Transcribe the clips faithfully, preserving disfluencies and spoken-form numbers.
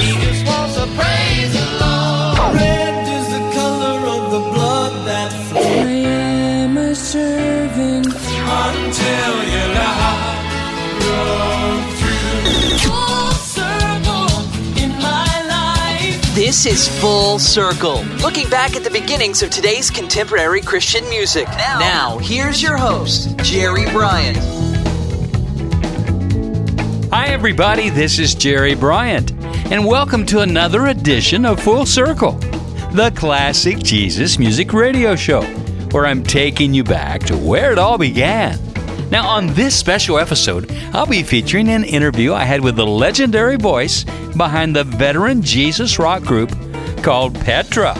He just wants to praise the Lord. Red is the color of the blood that flows. I am a servant until you lie. This is Full Circle, looking back at the beginnings of today's contemporary Christian music. Now, now here's your host, Jerry Bryant. Hi, everybody. This is Jerry Bryant, and welcome to another edition of Full Circle, the classic Jesus Music Radio Show, where I'm taking you back to where it all began. Now, on this special episode, I'll be featuring an interview I had with the legendary voice behind the veteran Jesus rock group called Petra.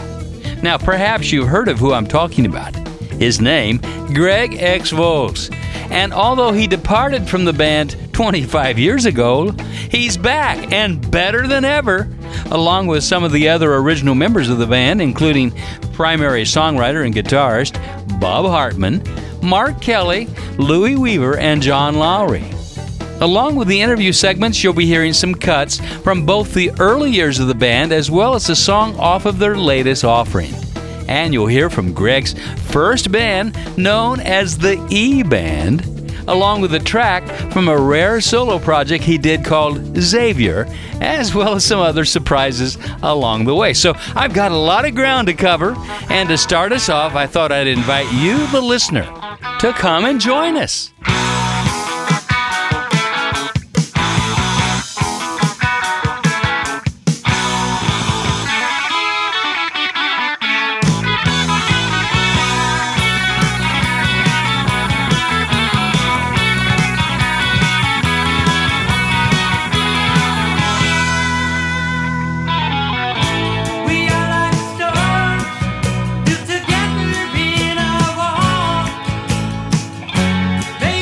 Now, perhaps you've heard of who I'm talking about. His name, Greg X. Volz. And although he departed from the band twenty-five years ago, he's back and better than ever, along with some of the other original members of the band, including primary songwriter and guitarist Bob Hartman, Mark Kelly, Louis Weaver, and John Lowry. Along with the interview segments, you'll be hearing some cuts from both the early years of the band as well as a song off of their latest offering. And you'll hear from Greg's first band, known as the E-Band, along with a track from a rare solo project he did called Xavier, as well as some other surprises along the way. So I've got a lot of ground to cover, and to start us off, I thought I'd invite you, the listener, to come and join us. Hey!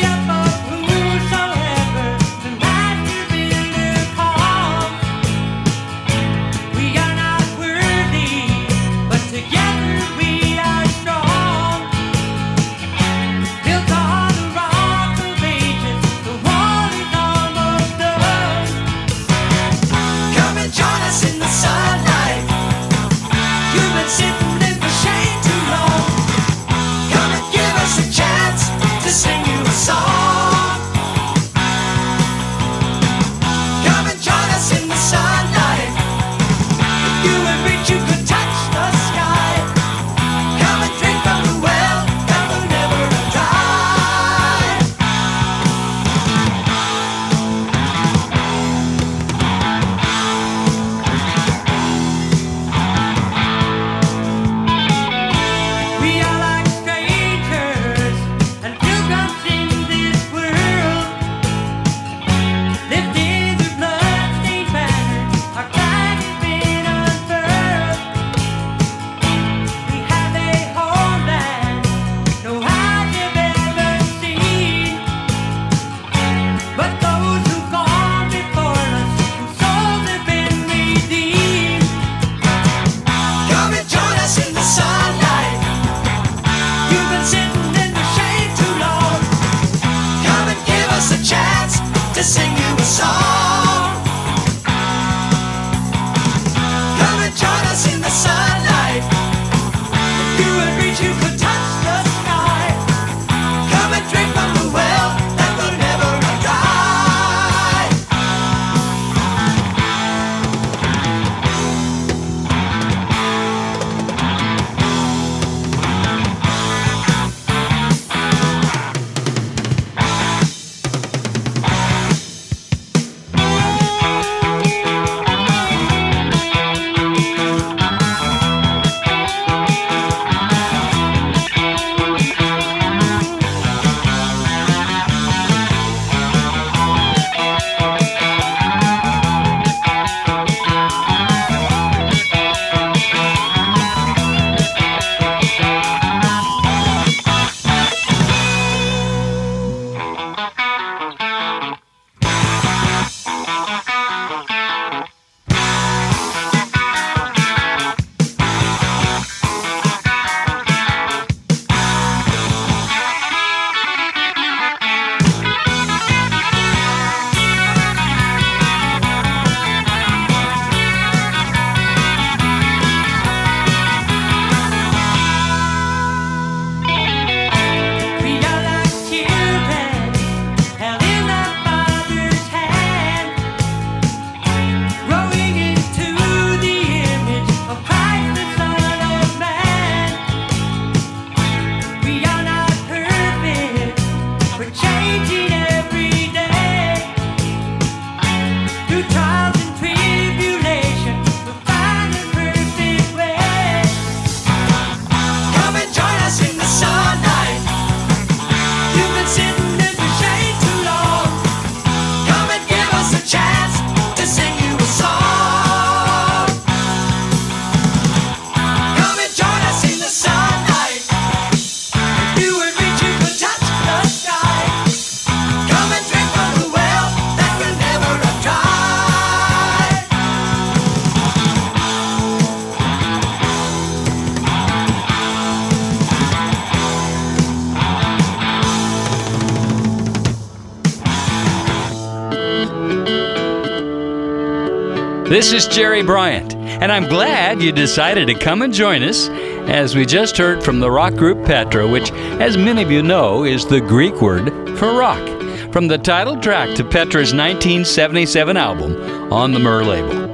This is Jerry Bryant, and I'm glad you decided to come and join us as we just heard from the rock group Petra, which, as many of you know, is the Greek word for rock, from the title track to Petra's nineteen seventy-seven album on the Myrrh label.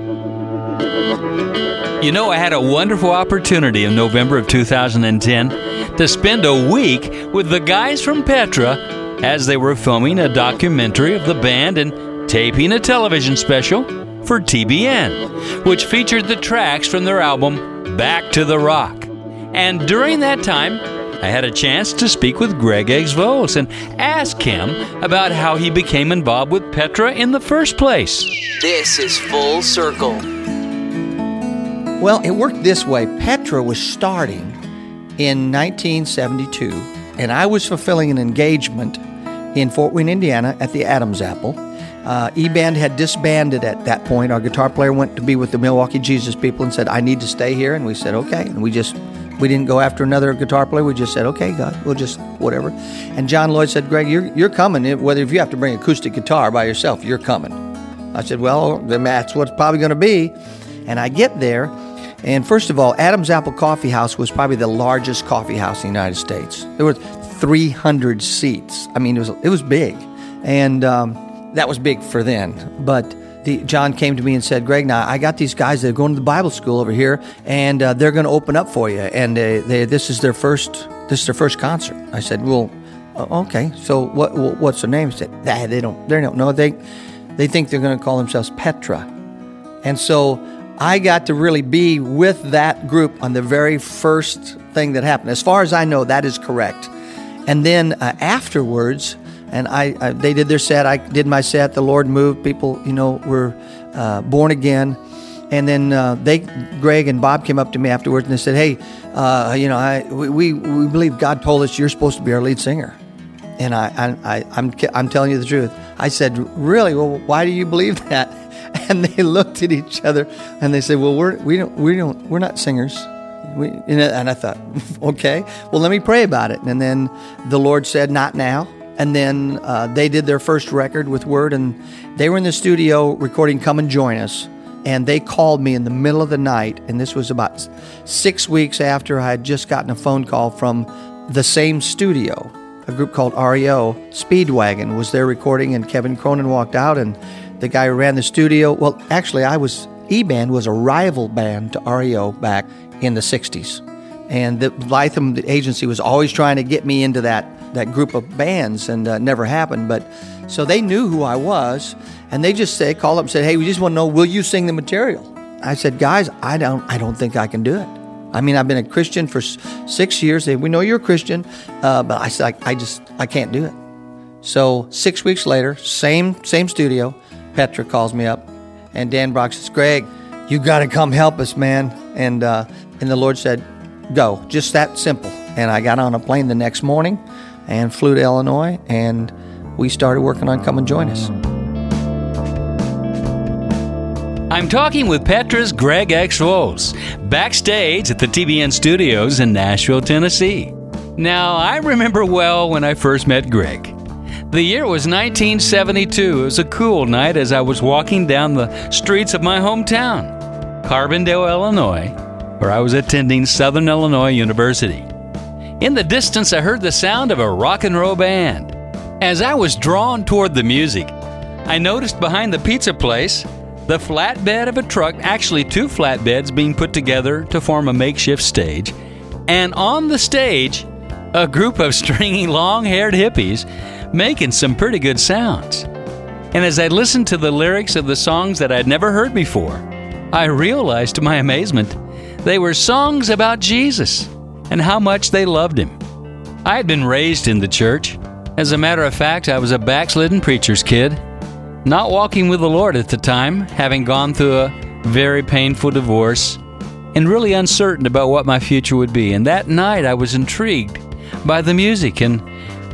You know, I had a wonderful opportunity in November of two thousand ten to spend a week with the guys from Petra as they were filming a documentary of the band and taping a television special for T B N, which featured the tracks from their album Back to the Rock. And during that time, I had a chance to speak with Greg X. Volz and ask him about how he became involved with Petra in the first place. This is Full Circle. Well, it worked this way. Petra was starting in nineteen seventy-two, and I was fulfilling an engagement in Fort Wayne, Indiana at the Adam's Apple. Uh, E-Band had disbanded at that point. Our guitar player went to be with the Milwaukee Jesus people and said, I need to stay here. And we said, okay. And we just... We didn't go after another guitar player. We just said, okay, God, we'll just, whatever. And John Lloyd said, Greg, you're you're coming. Whether if you have to bring acoustic guitar by yourself, you're coming. I said, well, then that's what's probably going to be. And I get there, and first of all, Adam's Apple Coffee House was probably the largest coffee house in the United States. There were three hundred seats. I mean, it was it was big. And um, that was big for then. But... John came to me and said, Greg, now I got these guys that are going to the Bible school over here, and uh, they're going to open up for you, and they, they, this is their first this is their first concert. I said, well, uh, okay, so what, what what's their name? He said, ah, they don't they don't know. They, they think they're going to call themselves Petra. And so I got to really be with that group on the very first thing that happened. As far as I know, that is correct. And then uh, afterwards... And I, I, they did their set. I did my set. The Lord moved. People, you know, were uh, born again. And then uh, they, Greg and Bob, came up to me afterwards and they said, "Hey, uh, you know, I we we believe God told us you're supposed to be our lead singer." And I, I, I I'm I'm telling you the truth. I said, "Really? Well, why do you believe that?" And they looked at each other and they said, "Well, we're we don't we don't we're not singers." We, and I thought, "Okay, well, let me pray about it." And then the Lord said, "Not now." And then uh, they did their first record with Word, and they were in the studio recording Come and Join Us. And they called me in the middle of the night, and this was about six weeks after I had just gotten a phone call from the same studio. A group called R E O Speedwagon was there recording, and Kevin Cronin walked out, and the guy who ran the studio, well, actually, I was, E-Band was a rival band to R E O back in the sixties. And the Blytham agency was always trying to get me into that that group of bands, and uh, never happened. But so they knew who I was, and they just say called up and said, "Hey, we just want to know, will you sing the material?" I said, "Guys, I don't, I don't think I can do it. I mean, I've been a Christian for s- six years. They, we know you're a Christian, uh, but I said, I, I just, I can't do it." So six weeks later, same, same studio, Petra calls me up, and Dan Brock says, "Greg, you got to come help us, man." And uh, and the Lord said, "Go," just that simple. And I got on a plane the next morning and flew to Illinois, and we started working on Come and Join Us. I'm talking with Petra's Greg X. Volz, backstage at the T B N studios in Nashville, Tennessee. Now, I remember well when I first met Greg. The year was nineteen seventy-two. It was a cool night as I was walking down the streets of my hometown, Carbondale, Illinois, where I was attending Southern Illinois University. In the distance, I heard the sound of a rock and roll band. As I was drawn toward the music, I noticed behind the pizza place, the flatbed of a truck, actually two flatbeds being put together to form a makeshift stage. And on the stage, a group of stringy, long-haired hippies making some pretty good sounds. And as I listened to the lyrics of the songs that I'd never heard before, I realized to my amazement, they were songs about Jesus and how much they loved him. I had been raised in the church. As a matter of fact, I was a backslidden preacher's kid, not walking with the Lord at the time, having gone through a very painful divorce and really uncertain about what my future would be. And that night, I was intrigued by the music, and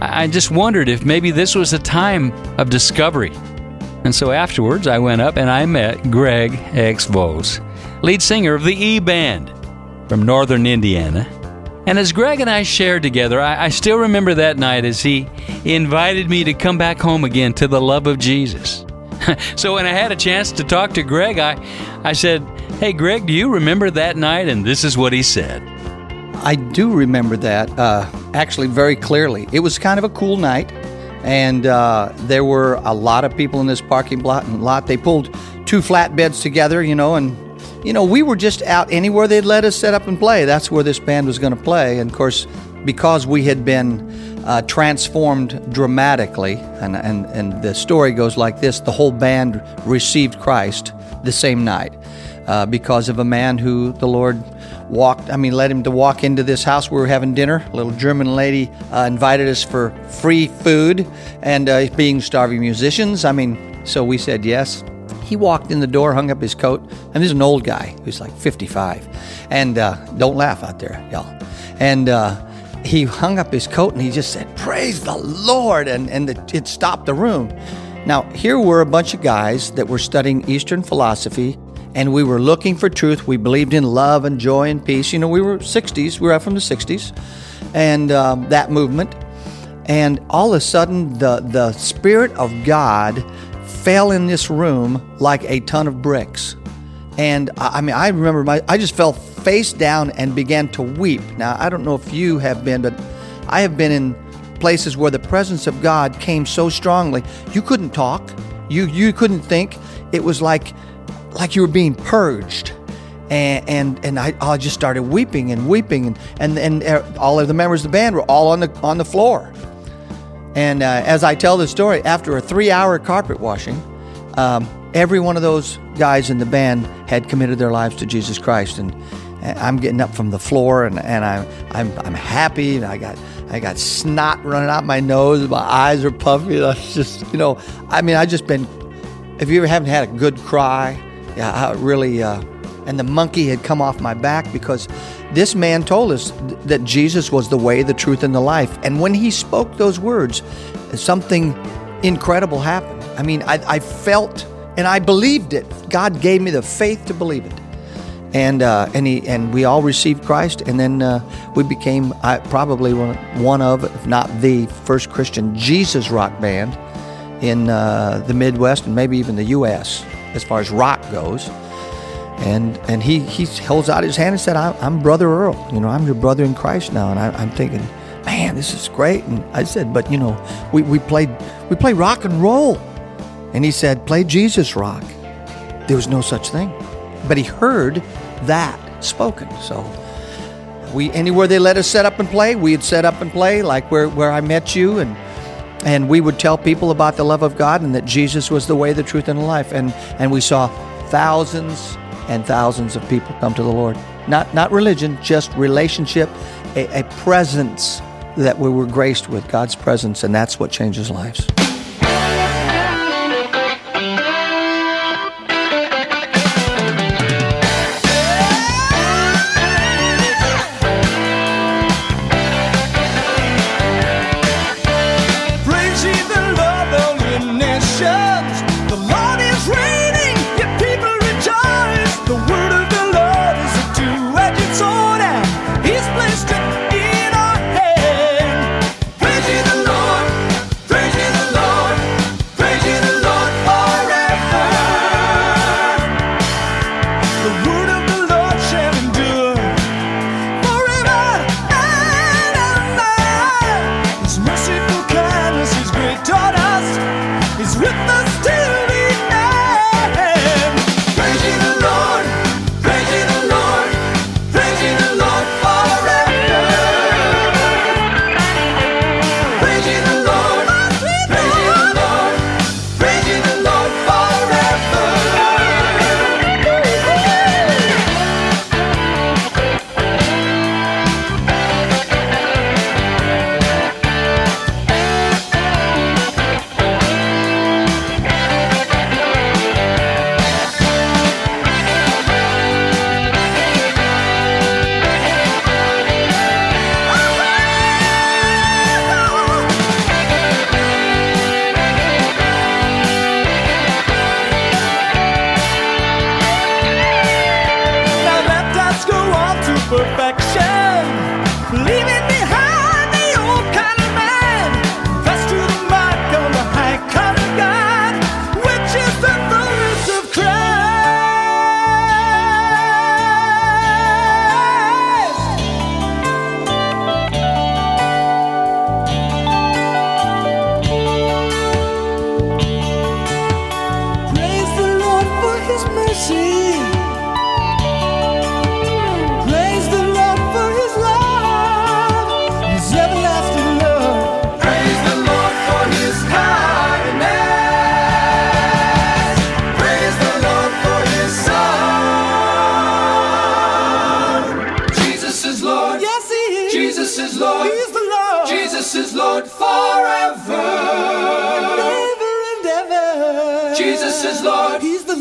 I just wondered if maybe this was a time of discovery. And so afterwards, I went up and I met Greg X. Volz, lead singer of the E-Band from Northern Indiana. And as Greg and I shared together, I, I still remember that night as he invited me to come back home again to the love of Jesus. So when I had a chance to talk to Greg, I, I said, "Hey, Greg, do you remember that night?" And this is what he said. I do remember that, uh, actually very clearly. It was kind of a cool night, and uh, there were a lot of people in this parking lot. They pulled two flatbeds together, you know, and, you know, we were just out anywhere they'd let us set up and play. That's where this band was going to play. And, of course, because we had been... Uh, transformed dramatically, and, and, and the story goes like this. The whole band received Christ the same night uh, because of a man who the Lord walked, I mean, led him to walk into this house. We were having dinner. A little German lady uh, invited us for free food, and uh, being starving musicians, I mean, so we said yes. He walked in the door, hung up his coat, and he's an old guy who's like fifty-five. And uh, don't laugh out there, y'all. And, uh, he hung up his coat and he just said, "Praise the Lord," and, and the, it stopped the room. Now, here were a bunch of guys that were studying Eastern philosophy, and we were looking for truth. We believed in love and joy and peace. You know, we were sixties. We were up from the sixties, and um, that movement. And all of a sudden, the, the Spirit of God fell in this room like a ton of bricks. And I mean, I remember my, I just fell face down and began to weep. Now, I don't know if you have been, but I have been in places where the presence of God came so strongly. You couldn't talk. You, you couldn't think. It was like, like you were being purged. And, and, and I, I just started weeping and weeping. And, and, and all of the members of the band were all on the, on the floor. And uh, as I tell the story, after a three hour carpet washing, um, every one of those guys in the band had committed their lives to Jesus Christ, and I'm getting up from the floor, and, and I'm I'm I'm happy, and I got I got snot running out my nose, my eyes are puffy. I just you know, I mean, I just been. If you ever haven't had a good cry, yeah, I really. Uh, and the monkey had come off my back, because this man told us th- that Jesus was the way, the truth, and the life. And when he spoke those words, something incredible happened. I mean, I I felt. And I believed it. God gave me the faith to believe it, and uh, and he and we all received Christ, and then uh, we became I, probably one, one of, if not the first Christian Jesus rock band in uh, the Midwest, and maybe even the U S as far as rock goes. And and he, he holds out his hand and said, I, "I'm Brother Earl. You know, I'm your brother in Christ now." And I, I'm thinking, man, this is great. And I said, "But you know, we we played we play rock and roll." And he said, "Play Jesus rock." There was no such thing. But he heard that spoken. So we anywhere they let us set up and play, we'd set up and play, like where, where I met you. And and we would tell people about the love of God and that Jesus was the way, the truth, and the life. And and we saw thousands and thousands of people come to the Lord. Not, not religion, just relationship, a, a presence that we were graced with, God's presence. And that's what changes lives.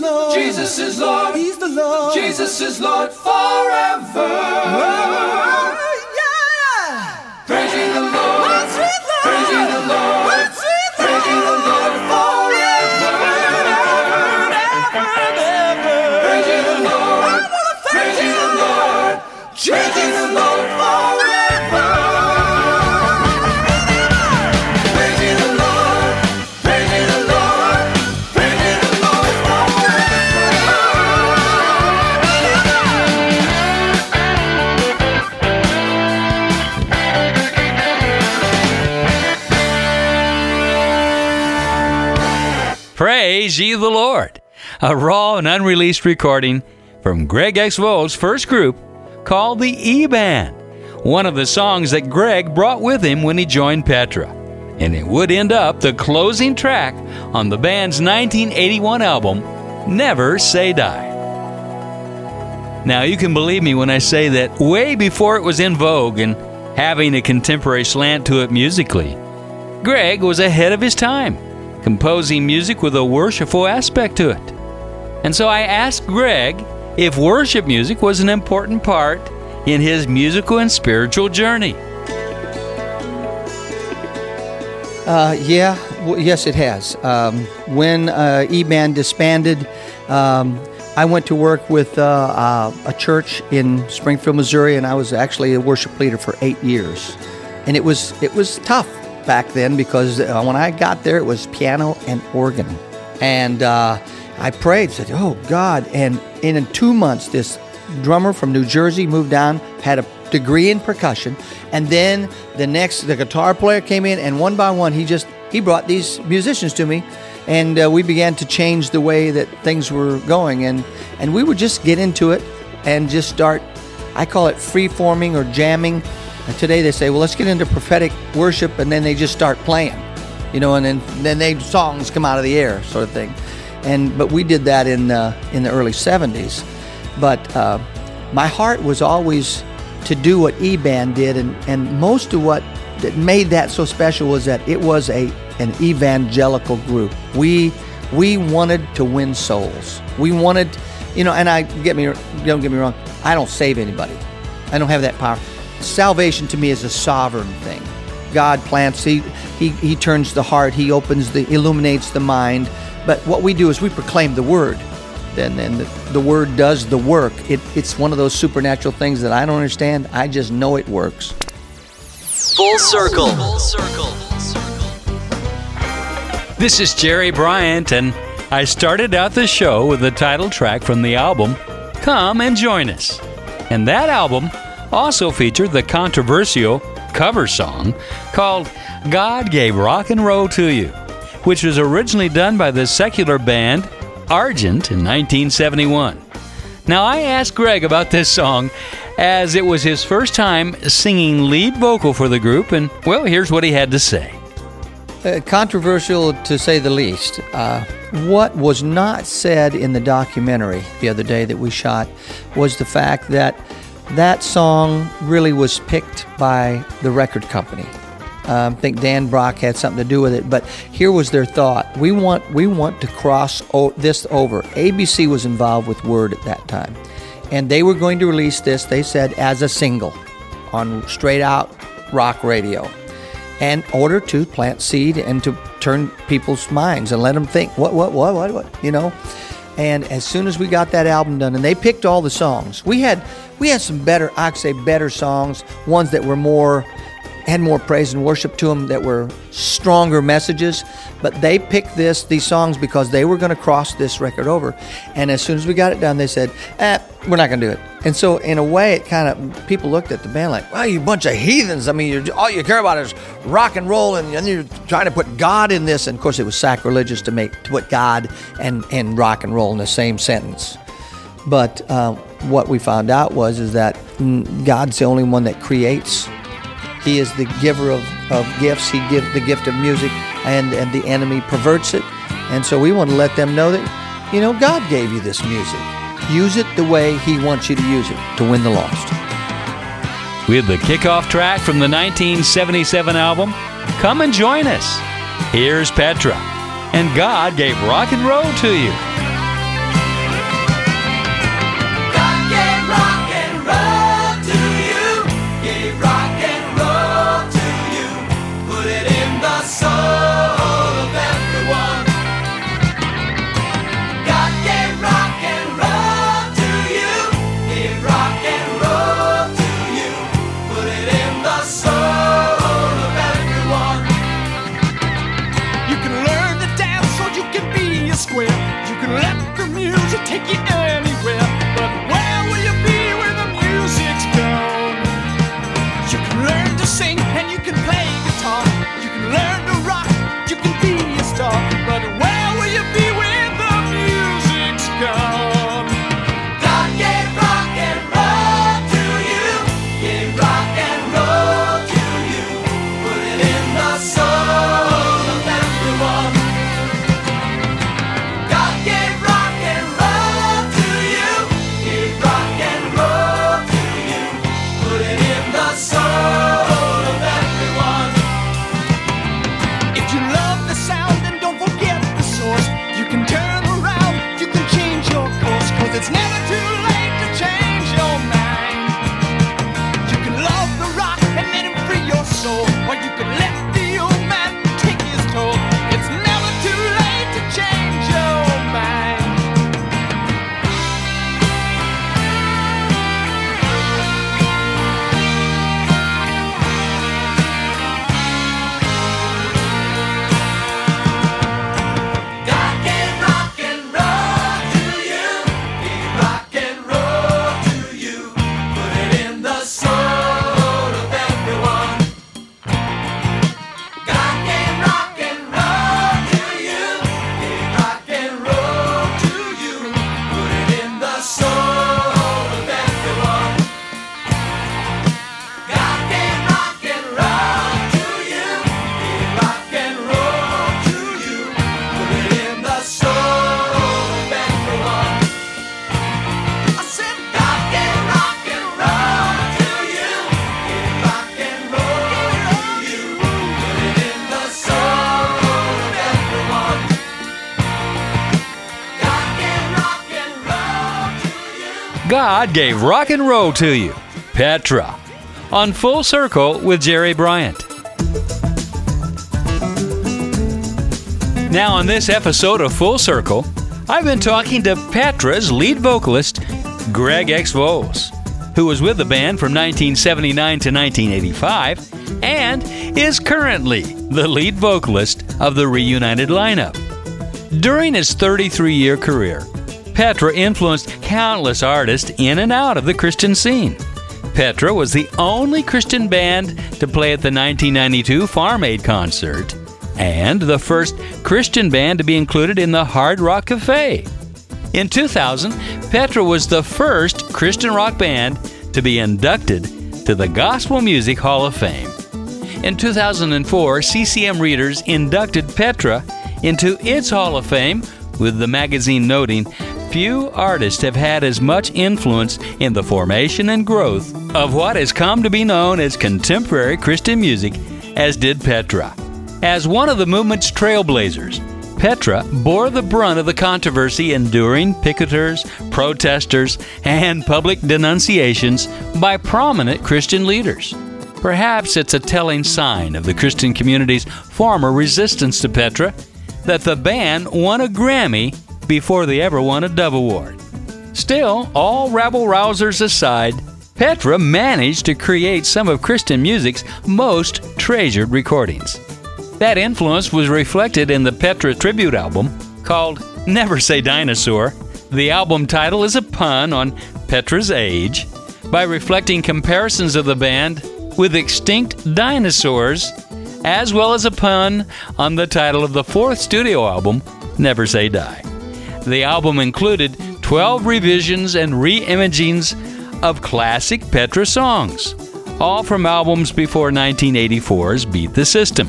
Lord. Jesus is Lord. He's the Lord. Jesus is Lord forever. Oh, yeah. Praising the Lord. My sweet Lord. Praising the Lord. My sweet Lord. Praising the Lord forever. Praising the Lord. I want to thank you. Praising the Lord. Praising the Lord forever. Praise ye the Lord, a raw and unreleased recording from Greg X. Volz's first group called the E-Band, one of the songs that Greg brought with him when he joined Petra, and it would end up the closing track on the band's nineteen eighty-one album, Never Say Die. Now you can believe me when I say that way before it was in vogue and having a contemporary slant to it musically, Greg was ahead of his time, composing music with a worshipful aspect to it. And so I asked Greg if worship music was an important part in his musical and spiritual journey. Uh, yeah, w- yes it has. Um, when uh, E-Band disbanded, um, I went to work with uh, uh, a church in Springfield, Missouri, and I was actually a worship leader for eight years. And it was it was tough back then, because when I got there, it was piano and organ. And uh, I prayed, said, oh, God. And in two months, this drummer from New Jersey moved down, had a degree in percussion. And then the next, the guitar player came in, and one by one, he just, he brought these musicians to me. And uh, we began to change the way that things were going. And, and we would just get into it and just start, I call it free-forming or jamming. And today they say, well, let's get into prophetic worship, and then they just start playing, you know, and then then they songs come out of the air, sort of thing. And but we did that in uh, in the early seventies. But uh, my heart was always to do what E-Band did, and, and most of what that made that so special was that it was a an evangelical group. We we wanted to win souls. We wanted, you know, and I get me don't get me wrong, I don't save anybody. I don't have that power. Salvation to me is a sovereign thing. God plants, he, he he turns the heart, he opens the, illuminates the mind. But what we do is we proclaim the word. Then then the, the word does the work. It, it's one of those supernatural things that I don't understand. I just know it works. Full circle. Full circle. Full circle. This is Jerry Bryant, and I started out the show with the title track from the album, Come and Join Us. And that album also featured the controversial cover song called God Gave Rock and Roll to You, which was originally done by the secular band Argent in nineteen seventy-one. Now, I asked Greg about this song as it was his first time singing lead vocal for the group, and, well, here's what he had to say. Uh, controversial, to say the least. Uh, what was not said in the documentary the other day that we shot was the fact that that song really was picked by the record company. Um, I think Dan Brock had something to do with it, but here was their thought. We want we want to cross o- this over. A B C was involved with Word at that time, and they were going to release this, they said, as a single on straight-out rock radio in order to plant seed and to turn people's minds and let them think, what, what, what, what, what, you know? And as soon as we got that album done, and they picked all the songs, we had we had some better, I'd say better songs, ones that were more, had more praise and worship to them, that were stronger messages. But they picked this, these songs, because they were going to cross this record over. And as soon as we got it done, they said, eh, we're not going to do it. And so in a way, it kind of, people looked at the band like, well, you bunch of heathens. I mean, you're, all you care about is rock and roll, and, and you're trying to put God in this. And of course, it was sacrilegious to make to put God and, and rock and roll in the same sentence. But uh, what we found out was is that God's the only one that creates. He is the giver of, of gifts. He gives the gift of music, and, and the enemy perverts it. And so we want to let them know that, you know, God gave you this music. Use it the way he wants you to use it, to win the lost. With the kickoff track from the nineteen seventy-seven album, Come and Join Us. Here's Petra, and God Gave Rock and Roll to You. take you anywhere, but where will you be when the music's gone? You can learn to sing and you can play guitar, you can learn to rock, you can be a star, but where will you be when the music's gone? God gave rock and roll to you, gave rock and roll to you, put it in the soul of everyone. It's never too late to change your mind. You can love the rock and let him free your soul, or you can let the old man take his toll. It's never too late to change your God gave rock and roll to you. Petra on Full Circle with Jerry Bryant. Now on this episode of Full Circle, I've been talking to Petra's lead vocalist, Greg X. Volz, who was with the band from nineteen seventy-nine to nineteen eighty-five and is currently the lead vocalist of the reunited lineup. During his thirty-three-year career, Petra influenced countless artists in and out of the Christian scene. Petra was the only Christian band to play at the nineteen ninety-two Farm Aid concert and the first Christian band to be included in the Hard Rock Café. In two thousand, Petra was the first Christian rock band to be inducted to the Gospel Music Hall of Fame. In two thousand four, C C M readers inducted Petra into its Hall of Fame, with the magazine noting, few artists have had as much influence in the formation and growth of what has come to be known as contemporary Christian music as did Petra. As one of the movement's trailblazers, Petra bore the brunt of the controversy enduring picketers, protesters, and public denunciations by prominent Christian leaders. Perhaps it's a telling sign of the Christian community's former resistance to Petra that the band won a Grammy before they ever won a Dove Award. Still, all rabble-rousers aside, Petra managed to create some of Christian music's most treasured recordings. That influence was reflected in the Petra tribute album called Never Say Dinosaur. The album title is a pun on Petra's age by reflecting comparisons of the band with extinct dinosaurs, as well as a pun on the title of the fourth studio album, Never Say Die. The album included twelve revisions and re-imagings of classic Petra songs, all from albums before nineteen eighty-four's Beat the System.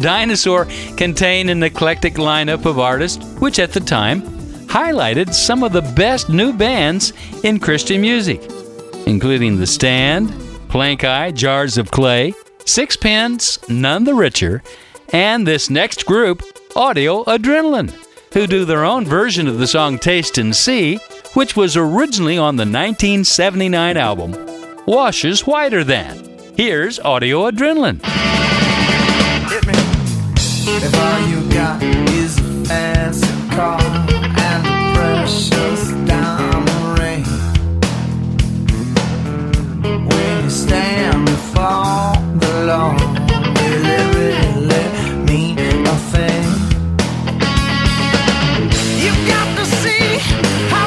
Dinosaur contained an eclectic lineup of artists, which at the time highlighted some of the best new bands in Christian music, including The Stand, Plank Eye, Jars of Clay, Sixpence None the Richer, and this next group, Audio Adrenaline, who do their own version of the song Taste and See, which was originally on the nineteen seventy-nine album Washes Whiter Than. Here's Audio Adrenaline. Hit me. If all you got is a fancy car and a precious diamond ring, when you stand before the law, really, really mean a thing. You've got to see how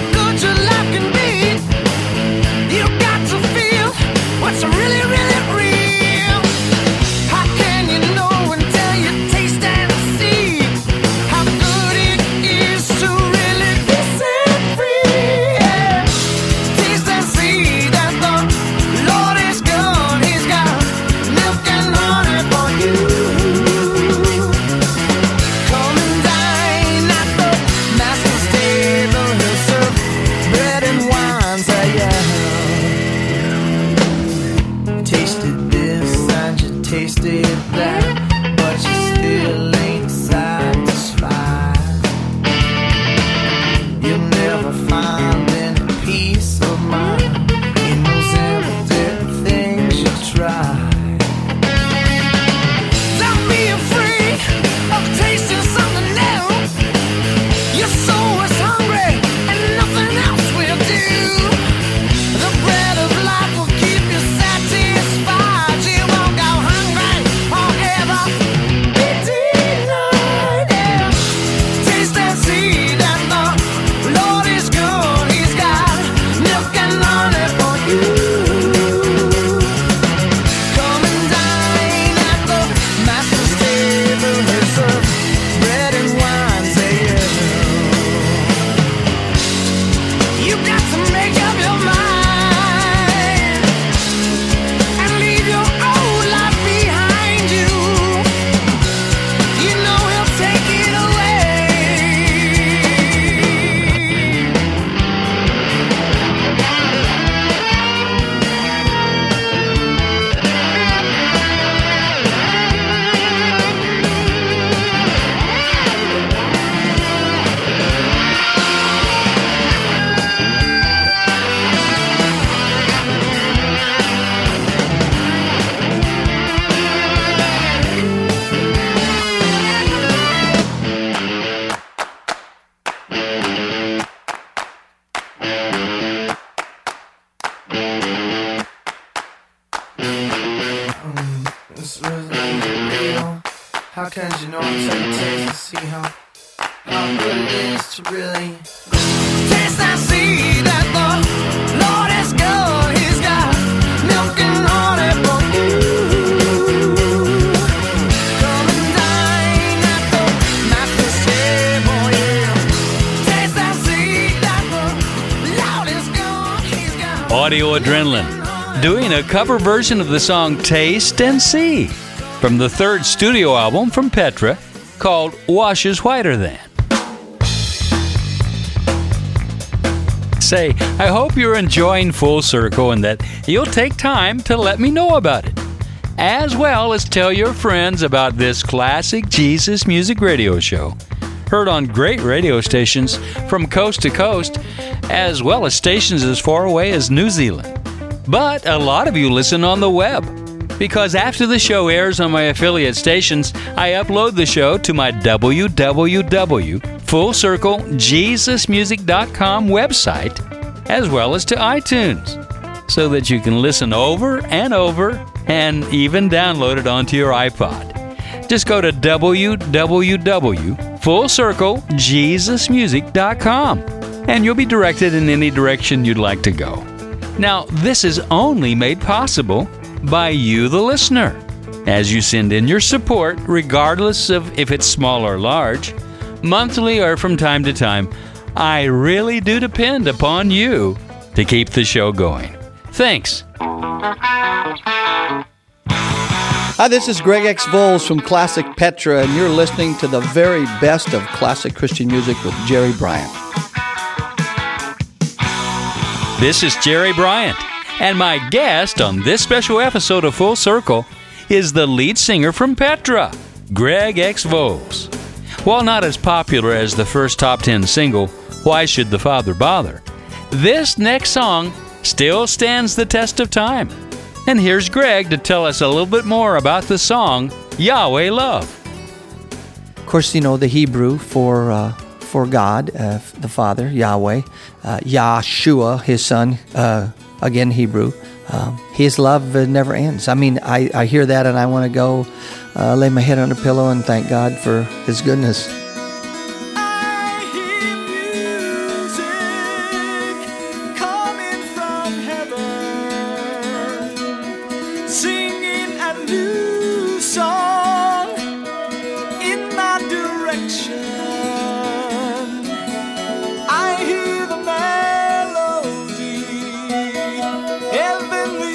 mind and peace of mind. In those empty things you try. Audio Adrenaline, doing a cover version of the song Taste and See from the third studio album from Petra called Wash Is Whiter Than. Say, I hope you're enjoying Full Circle and that you'll take time to let me know about it, as well as tell your friends about this classic Jesus Music radio show, heard on great radio stations from coast to coast, as well as stations as far away as New Zealand. But a lot of you listen on the web, because after the show airs on my affiliate stations, I upload the show to my w w w dot full circle jesus music dot com website, as well as to iTunes, so that you can listen over and over and even download it onto your iPod. Just go to w w w dot full circle jesus music dot com and you'll be directed in any direction you'd like to go. Now, this is only made possible by you, the listener, as you send in your support, regardless of if it's small or large, monthly or from time to time. I really do depend upon you to keep the show going. Thanks. Hi, this is Greg X. Volz from Classic Petra, and you're listening to the very best of classic Christian music with Jerry Bryant. This is Jerry Bryant, and my guest on this special episode of Full Circle is the lead singer from Petra, Greg X. Volz. While not as popular as the first top ten single, Why Should the Father Bother?, this next song still stands the test of time. And here's Greg to tell us a little bit more about the song, Yahweh Love. Of course, you know, the Hebrew for... Uh for God, uh, the Father, Yahweh, uh, Yahshua, his son, uh, again, Hebrew. Uh, his love uh, never ends. I mean, I, I hear that and I want to go uh, lay my head on the pillow and thank God for his goodness.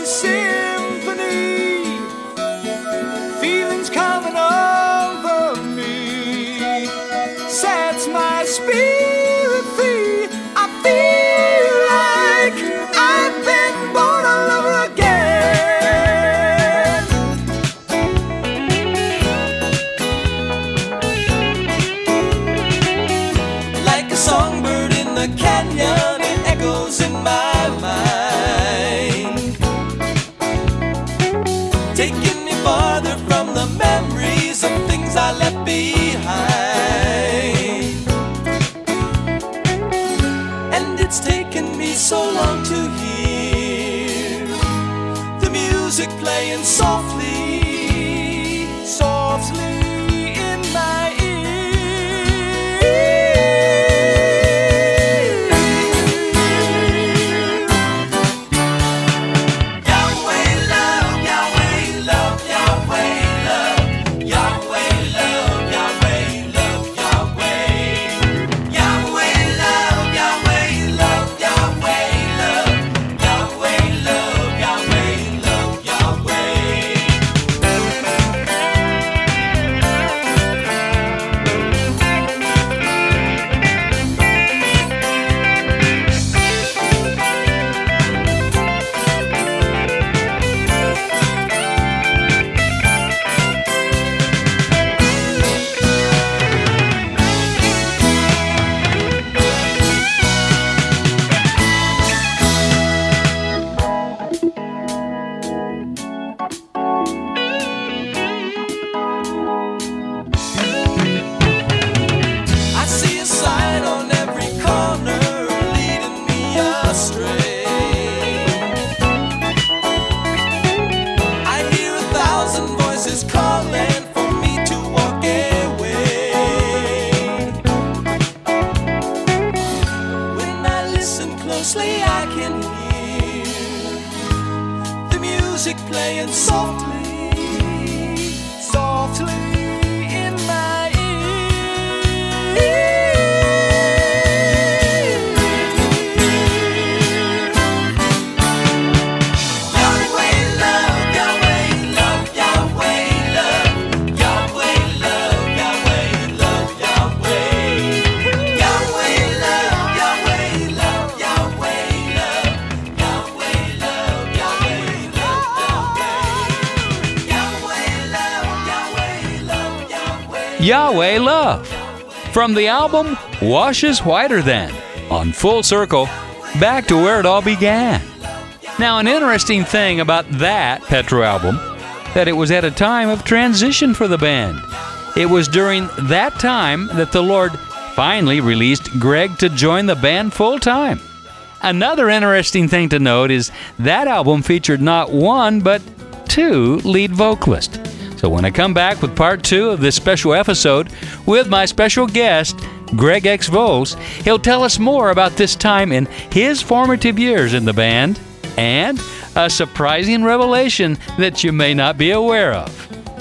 Symphony, feelings coming over me. sound, it echoes in my mind, taking me farther from the memories of things I left behind. And it's taken me so long to hear the music playing softly, softly. Yahweh Love, from the album Washes Whiter Than, on Full Circle, back to where it all began. Now, an interesting thing about that Petra album, that it was at a time of transition for the band. It was during that time that the Lord finally released Greg to join the band full-time. Another interesting thing to note is that album featured not one, but two lead vocalists. So when I come back with part two of this special episode with my special guest, Greg X. Volz, he'll tell us more about this time in his formative years in the band and a surprising revelation that you may not be aware of.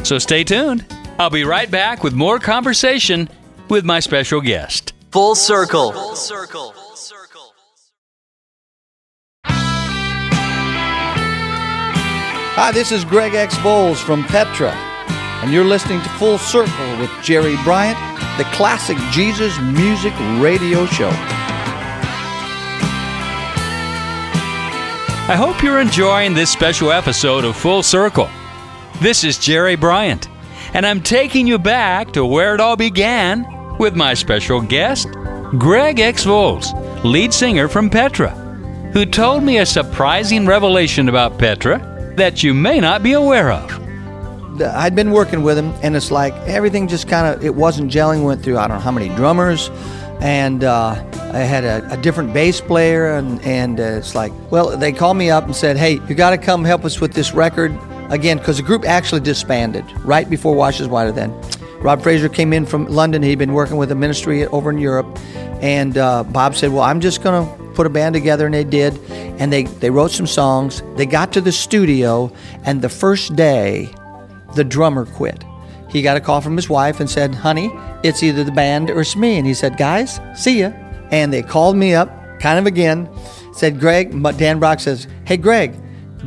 So stay tuned. I'll be right back with more conversation with my special guest. Full Circle. Full Circle. Full Circle. Hi, this is Greg X. Volz from Petra. And you're listening to Full Circle with Jerry Bryant, the classic Jesus Music Radio Show. I hope you're enjoying this special episode of Full Circle. This is Jerry Bryant, and I'm taking you back to where it all began with my special guest, Greg X. Volz, lead singer from Petra, who told me a surprising revelation about Petra that you may not be aware of. I'd been working with him, and it's like everything just kind of, it wasn't gelling. Went through I don't know how many drummers, and uh, I had a, a different bass player, and, and uh, it's like, well, they called me up and said, hey, you got to come help us with this record again, because the group actually disbanded right before Washes Whiter Than. Rob Fraser came in from London. He'd been working with a ministry over in Europe, and uh, Bob said, well, I'm just going to put a band together, and they did, and they, they wrote some songs. They got to the studio, and the first day, the drummer quit. He got a call from his wife and said, honey, it's either the band or it's me. And he said, guys, see ya. And they called me up, kind of again, said, Greg, Dan Brock says, hey, Greg,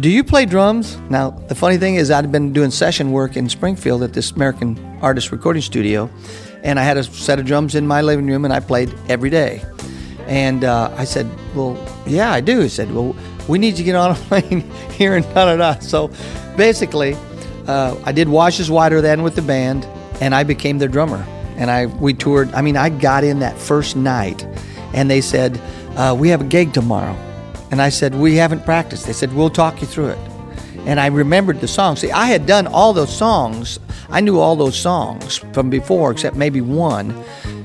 do you play drums? Now, the funny thing is I'd been doing session work in Springfield at this American Artist Recording Studio, and I had a set of drums in my living room, and I played every day. And uh, I said, well, yeah, I do. He said, well, we need to get on a plane here and da-da-da. So basically, Uh, I did Washes Whiter Than with the band, and I became their drummer. And I we toured. I mean, I got in that first night, and they said, uh, we have a gig tomorrow. And I said, we haven't practiced. They said, we'll talk you through it. And I remembered the songs. See, I had done all those songs. I knew all those songs from before, except maybe one.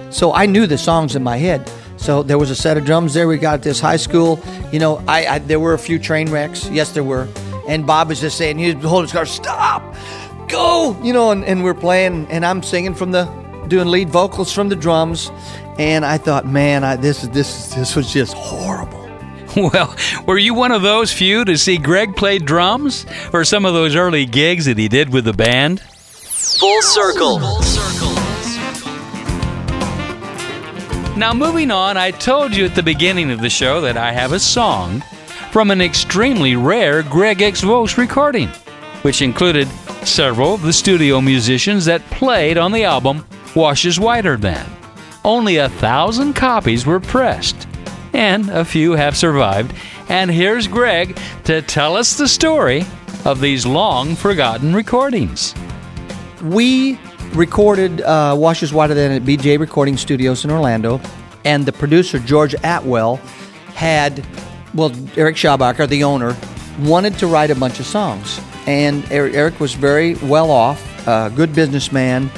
So I knew the songs in my head. So there was a set of drums there. We got this high school. You know, I, I there were a few train wrecks. Yes, there were. And Bob was just saying, he was holding his car, stop, go. You know, and, and we're playing, and I'm singing from the, doing lead vocals from the drums. And I thought, man, I, this is this this was just horrible. Well, were you one of those few to see Greg play drums or some of those early gigs that he did with the band? Full circle. Full circle. Now, moving on, I told you at the beginning of the show that I have a song from an extremely rare Greg X. Volz recording, which included several of the studio musicians that played on the album Washes Whiter Than. Only a thousand copies were pressed, and a few have survived. And here's Greg to tell us the story of these long-forgotten recordings. We recorded uh, Washes Whiter Than at B J Recording Studios in Orlando, and the producer, George Atwell, had, well, Eric Schaubacher, the owner, wanted to write a bunch of songs. And Eric was very well off, a good businessman,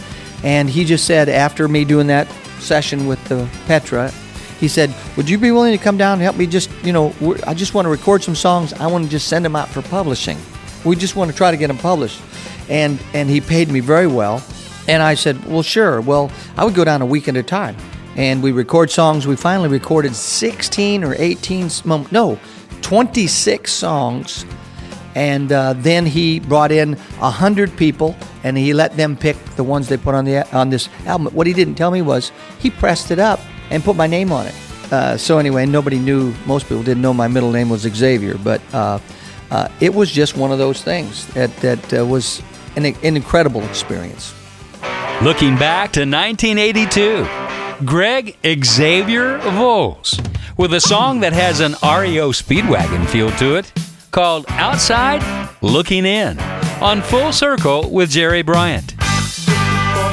and he just said, after me doing that session with the Petra, he said, would you be willing to come down and help me just, you know, I just want to record some songs. I want to just send them out for publishing. We just want to try to get them published. And and he paid me very well. And I said, well, sure. Well, I would go down a week at a time. And we record songs. We finally recorded sixteen or eighteen, no, twenty-six songs. And uh, then he brought in one hundred people, and he let them pick the ones they put on the on this album. What he didn't tell me was he pressed it up and put my name on it. Uh, so anyway, nobody knew, most people didn't know my middle name was Xavier, but uh, uh, it was just one of those things that, that uh, was an, an incredible experience. Looking back to nineteen eighty-two, Greg Xavier Volz with a song that has an R E O Speedwagon feel to it called Outside Looking In on Full Circle with Jerry Bryant. Go!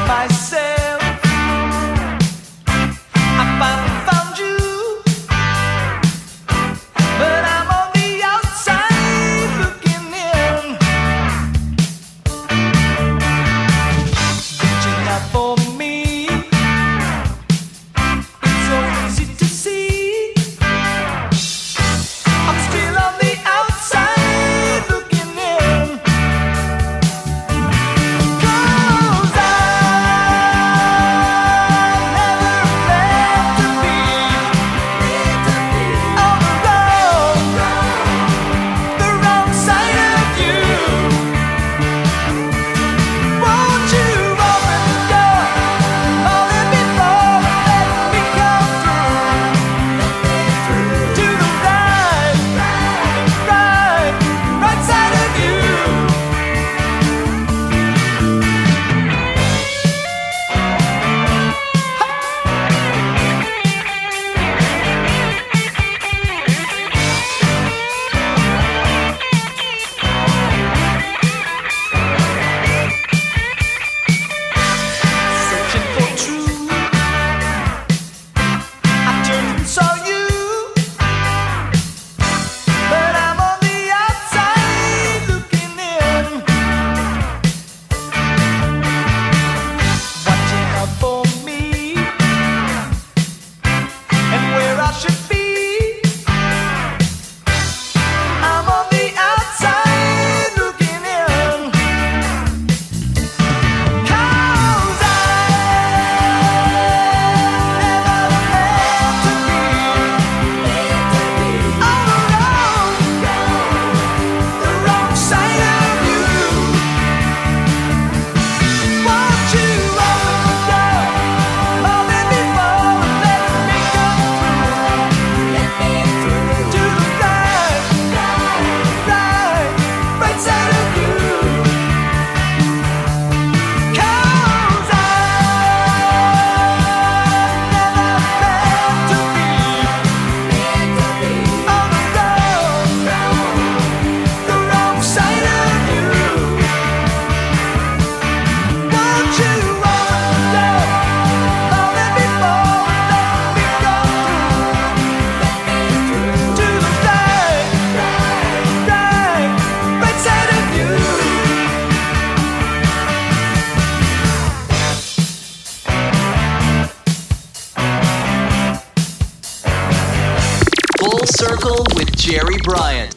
Bicycle with Jerry Bryant.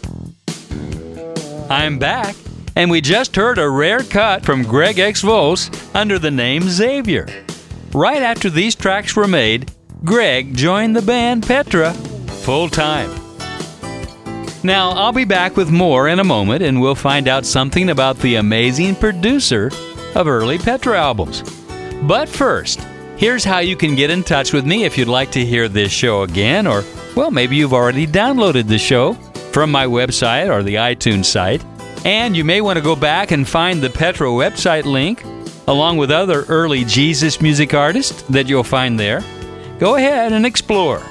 I'm back, and we just heard a rare cut from Greg X. Volz under the name Xavier. Right after these tracks were made, Greg joined the band Petra full-time. Now, I'll be back with more in a moment, and we'll find out something about the amazing producer of early Petra albums. But first, here's how you can get in touch with me if you'd like to hear this show again, or, well, maybe you've already downloaded the show from my website or the iTunes site. And you may want to go back and find the Petra website link, along with other early Jesus music artists that you'll find there. Go ahead and explore.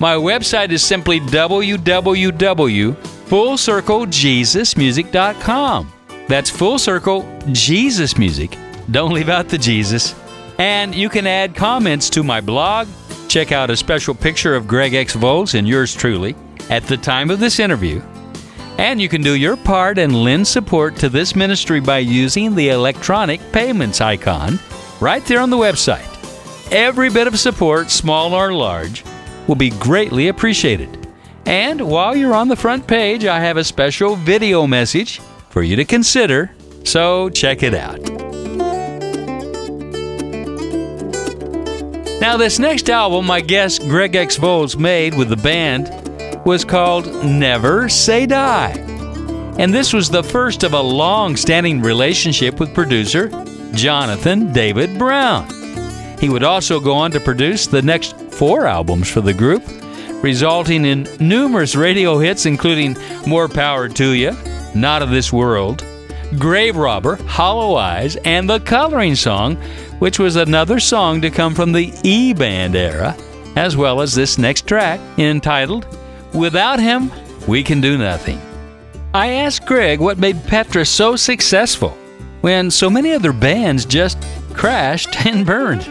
My website is simply w w w dot full circle jesus music dot com. That's Full Circle Jesus Music. Don't leave out the Jesus. And you can add comments to my blog. Check out a special picture of Greg X. Volz and yours truly at the time of this interview. And you can do your part and lend support to this ministry by using the electronic payments icon right there on the website. Every bit of support, small or large, will be greatly appreciated. And while you're on the front page, I have a special video message for you to consider, so check it out. Now, this next album my guest Greg X. Volz made with the band was called Never Say Die. And this was the first of a long-standing relationship with producer Jonathan David Brown. He would also go on to produce the next four albums for the group, resulting in numerous radio hits including More Power to Ya, Not of This World, Grave Robber, Hollow Eyes, and The Coloring Song, which was another song to come from the E-Band era, as well as this next track entitled Without Him, We Can Do Nothing. I asked Greg what made Petra so successful when so many other bands just crashed and burned.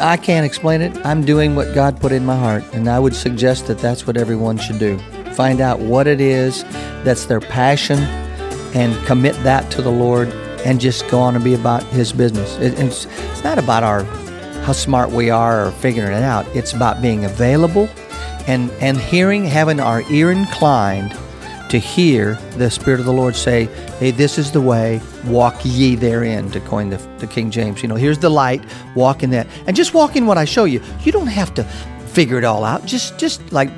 I can't explain it. I'm doing what God put in my heart, and I would suggest that that's what everyone should do. Find out what it is that's their passion and commit that to the Lord and just go on and be about His business. It, it's, it's not about our how smart we are or figuring it out. It's about being available and, and hearing, having our ear inclined to hear the Spirit of the Lord say, hey, this is the way, walk ye therein, to coin the, the King James. You know, here's the light, walk in that. And just walk in what I show you. You don't have to figure it all out. Just, just like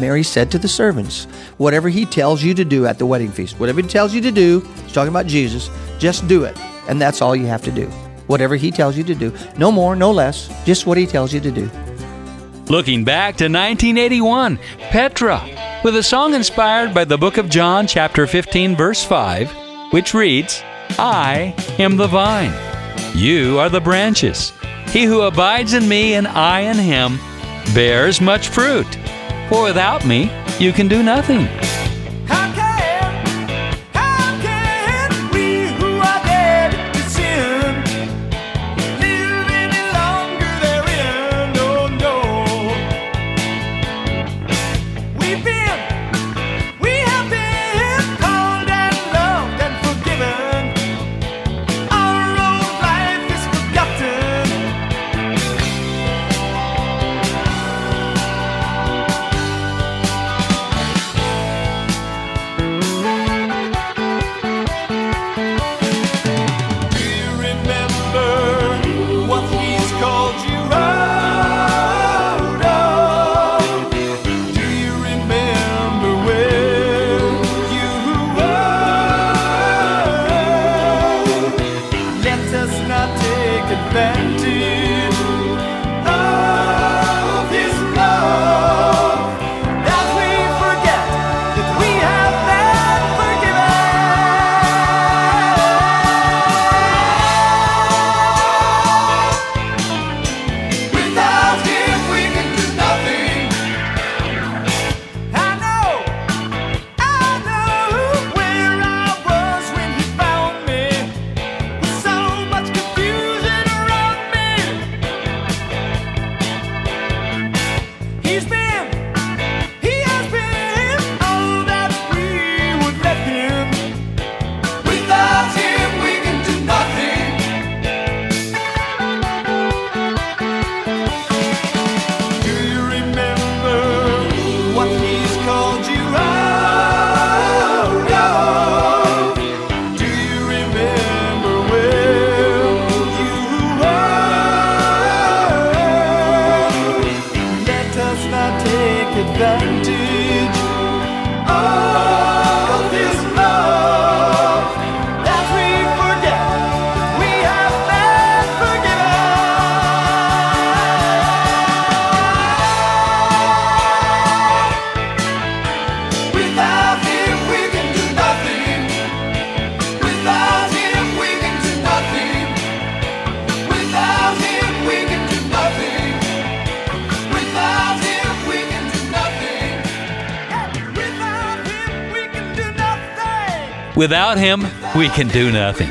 Mary said to the servants, whatever He tells you to do at the wedding feast, whatever He tells you to do, He's talking about Jesus, just do it. And that's all you have to do. Whatever He tells you to do. No more, no less, just what He tells you to do. Looking back to nineteen eighty-one, Petra, with a song inspired by the book of John, chapter fifteen, verse five, which reads, I am the vine, you are the branches. He who abides in me and I in him bears much fruit. For without me, you can do nothing. Without him, we can do nothing.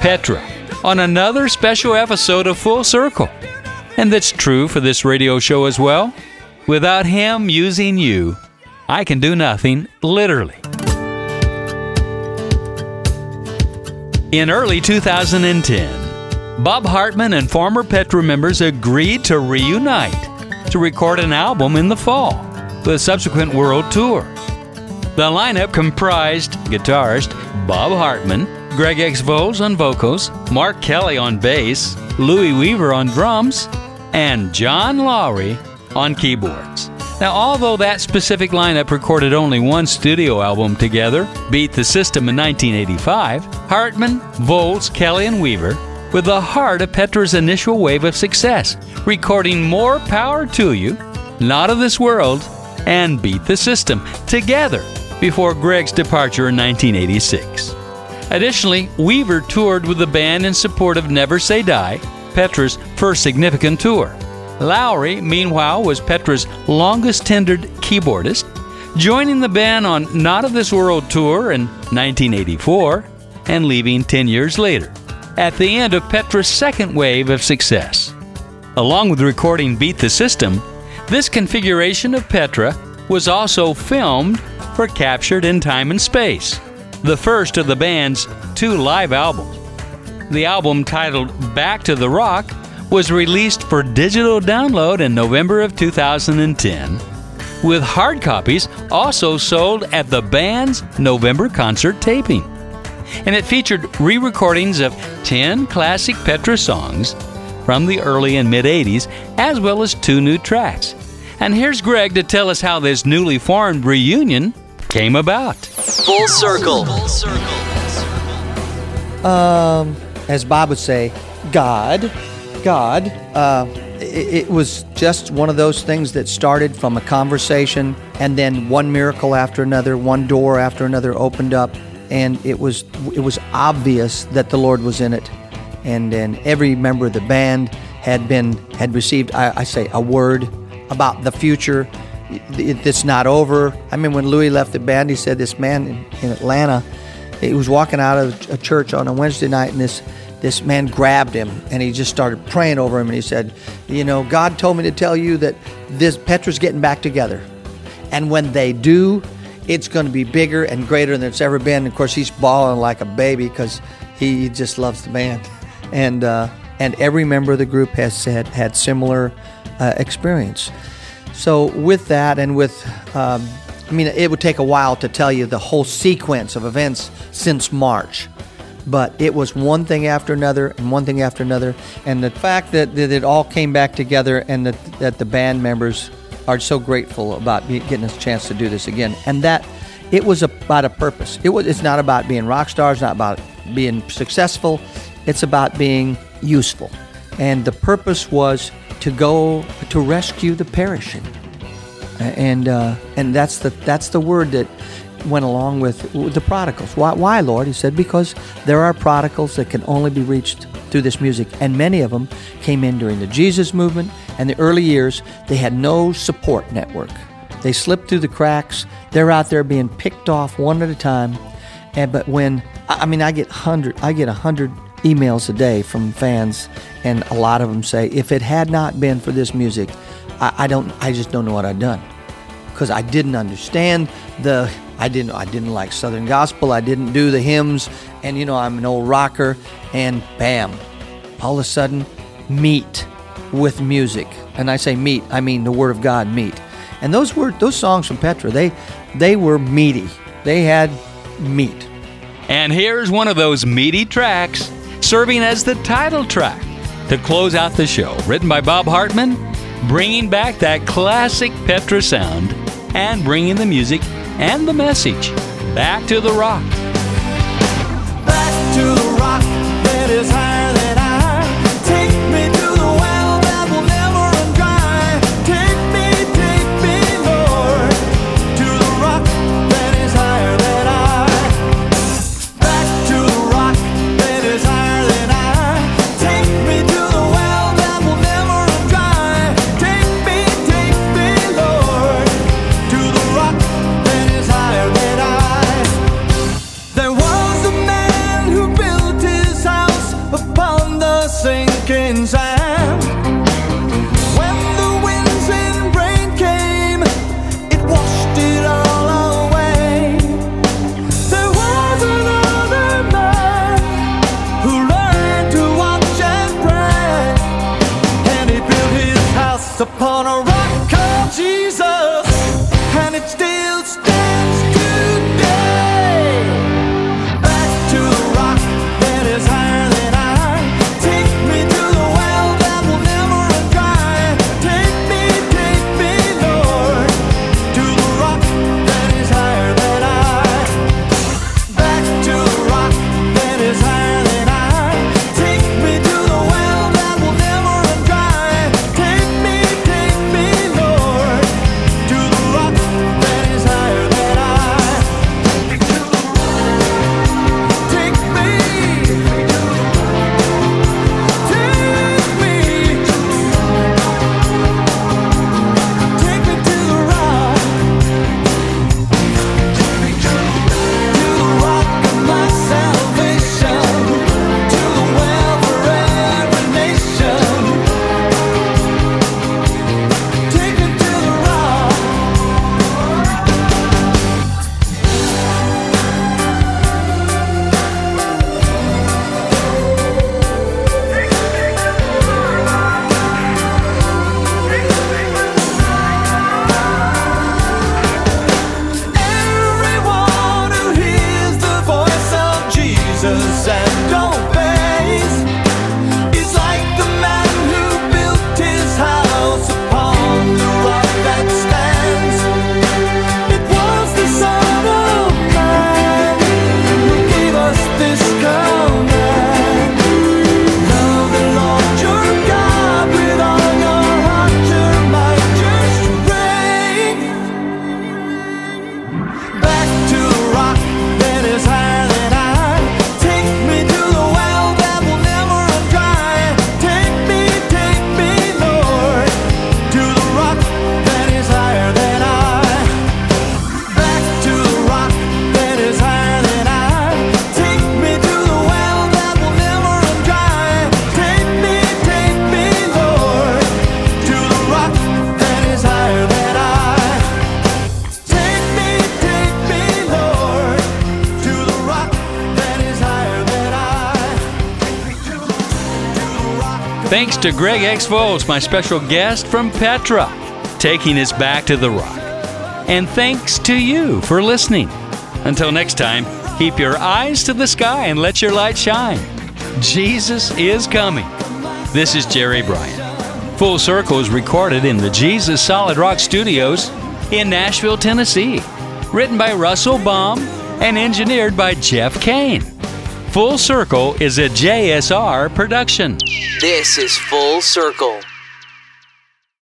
Petra, on another special episode of Full Circle. And that's true for this radio show as well. Without him using you, I can do nothing, literally. In early two thousand ten, Bob Hartman and former Petra members agreed to reunite to record an album in the fall with a subsequent world tour. The lineup comprised guitarist Bob Hartman, Greg X. Volz on vocals, Mark Kelly on bass, Louis Weaver on drums, and John Lowry on keyboards. Now, although that specific lineup recorded only one studio album together, Beat the System in nineteen eighty-five, Hartman, Volz, Kelly, and Weaver were the heart of Petra's initial wave of success, recording More Power to You, Not of This World, and Beat the System together before Greg's departure in nineteen eighty-six. Additionally, Weaver toured with the band in support of Never Say Die, Petra's first significant tour. Lowry, meanwhile, was Petra's longest-tenured keyboardist, joining the band on Not of This World tour in nineteen eighty-four and leaving ten years later, at the end of Petra's second wave of success. Along with recording Beat the System, this configuration of Petra was also filmed for Captured in Time and Space, the first of the band's two live albums. The album, titled Back to the Rock, was released for digital download in November of two thousand ten, with hard copies also sold at the band's November concert taping. And it featured re-recordings of ten classic Petra songs from the early and mid-eighties, as well as two new tracks. And here's Greg to tell us how this newly formed reunion came about. Full circle. Full circle. Um, as Bob would say, God... God, uh, it, it was just one of those things that started from a conversation, and then one miracle after another, one door after another opened up, and it was it was obvious that the Lord was in it, and and every member of the band had been had received, I, I say, a word about the future. It, it's not over. I mean, when Louis left the band, he said this man in, in Atlanta, he was walking out of a church on a Wednesday night, and this. This man grabbed him, and he just started praying over him, and he said, you know, God told me to tell you that this Petra's getting back together. And when they do, it's going to be bigger and greater than it's ever been. And of course, he's bawling like a baby because he just loves the band. And uh, and every member of the group has said, had similar uh, experience. So with that and with, um, I mean, it would take a while to tell you the whole sequence of events since March. But it was one thing after another and one thing after another. And the fact that, that it all came back together and that, that the band members are so grateful about getting us a chance to do this again. And that it was about a purpose. It was. It's not about being rock stars, not about being successful. It's about being useful. And the purpose was to go to rescue the perishing. And uh, and that's the that's the word that went along with the prodigals. Why, why, Lord? He said, because there are prodigals that can only be reached through this music. And many of them came in during the Jesus movement and the early years. They had no support network. They slipped through the cracks. They're out there being picked off one at a time. And but when, I mean, I get hundred, I get a hundred emails a day from fans, and a lot of them say, if it had not been for this music, I, I don't, I just don't know what I'd done. Because I didn't understand the, I didn't I didn't like Southern gospel, I didn't do the hymns, and you know, I'm an old rocker, and bam, all of a sudden, meat with music. And I say meat, I mean the Word of God, meat. And those were those songs from Petra, they they were meaty. They had meat. And here's one of those meaty tracks, serving as the title track to close out the show, written by Bob Hartman, bringing back that classic Petra sound and bringing the music and the message back to the rock. Back to the rock that is higher than I. Take me to the well that will never run dry. Take me, take me, Lord, to the rock that is higher than I. Back to the rock that is higher than I. Take me to the well that will never run dry. Take me, take me, Lord, to the rock that is higher than I. There was Thanks to Greg X. Volz, my special guest from Petra, taking us back to the rock. And thanks to you for listening. Until next time, keep your eyes to the sky and let your light shine. Jesus is coming. This is Jerry Bryant. Full Circle is recorded in the Jesus Solid Rock Studios in Nashville, Tennessee. Written by Russell Baum and engineered by Jeff Kane. Full Circle is a J S R production. This is Full Circle.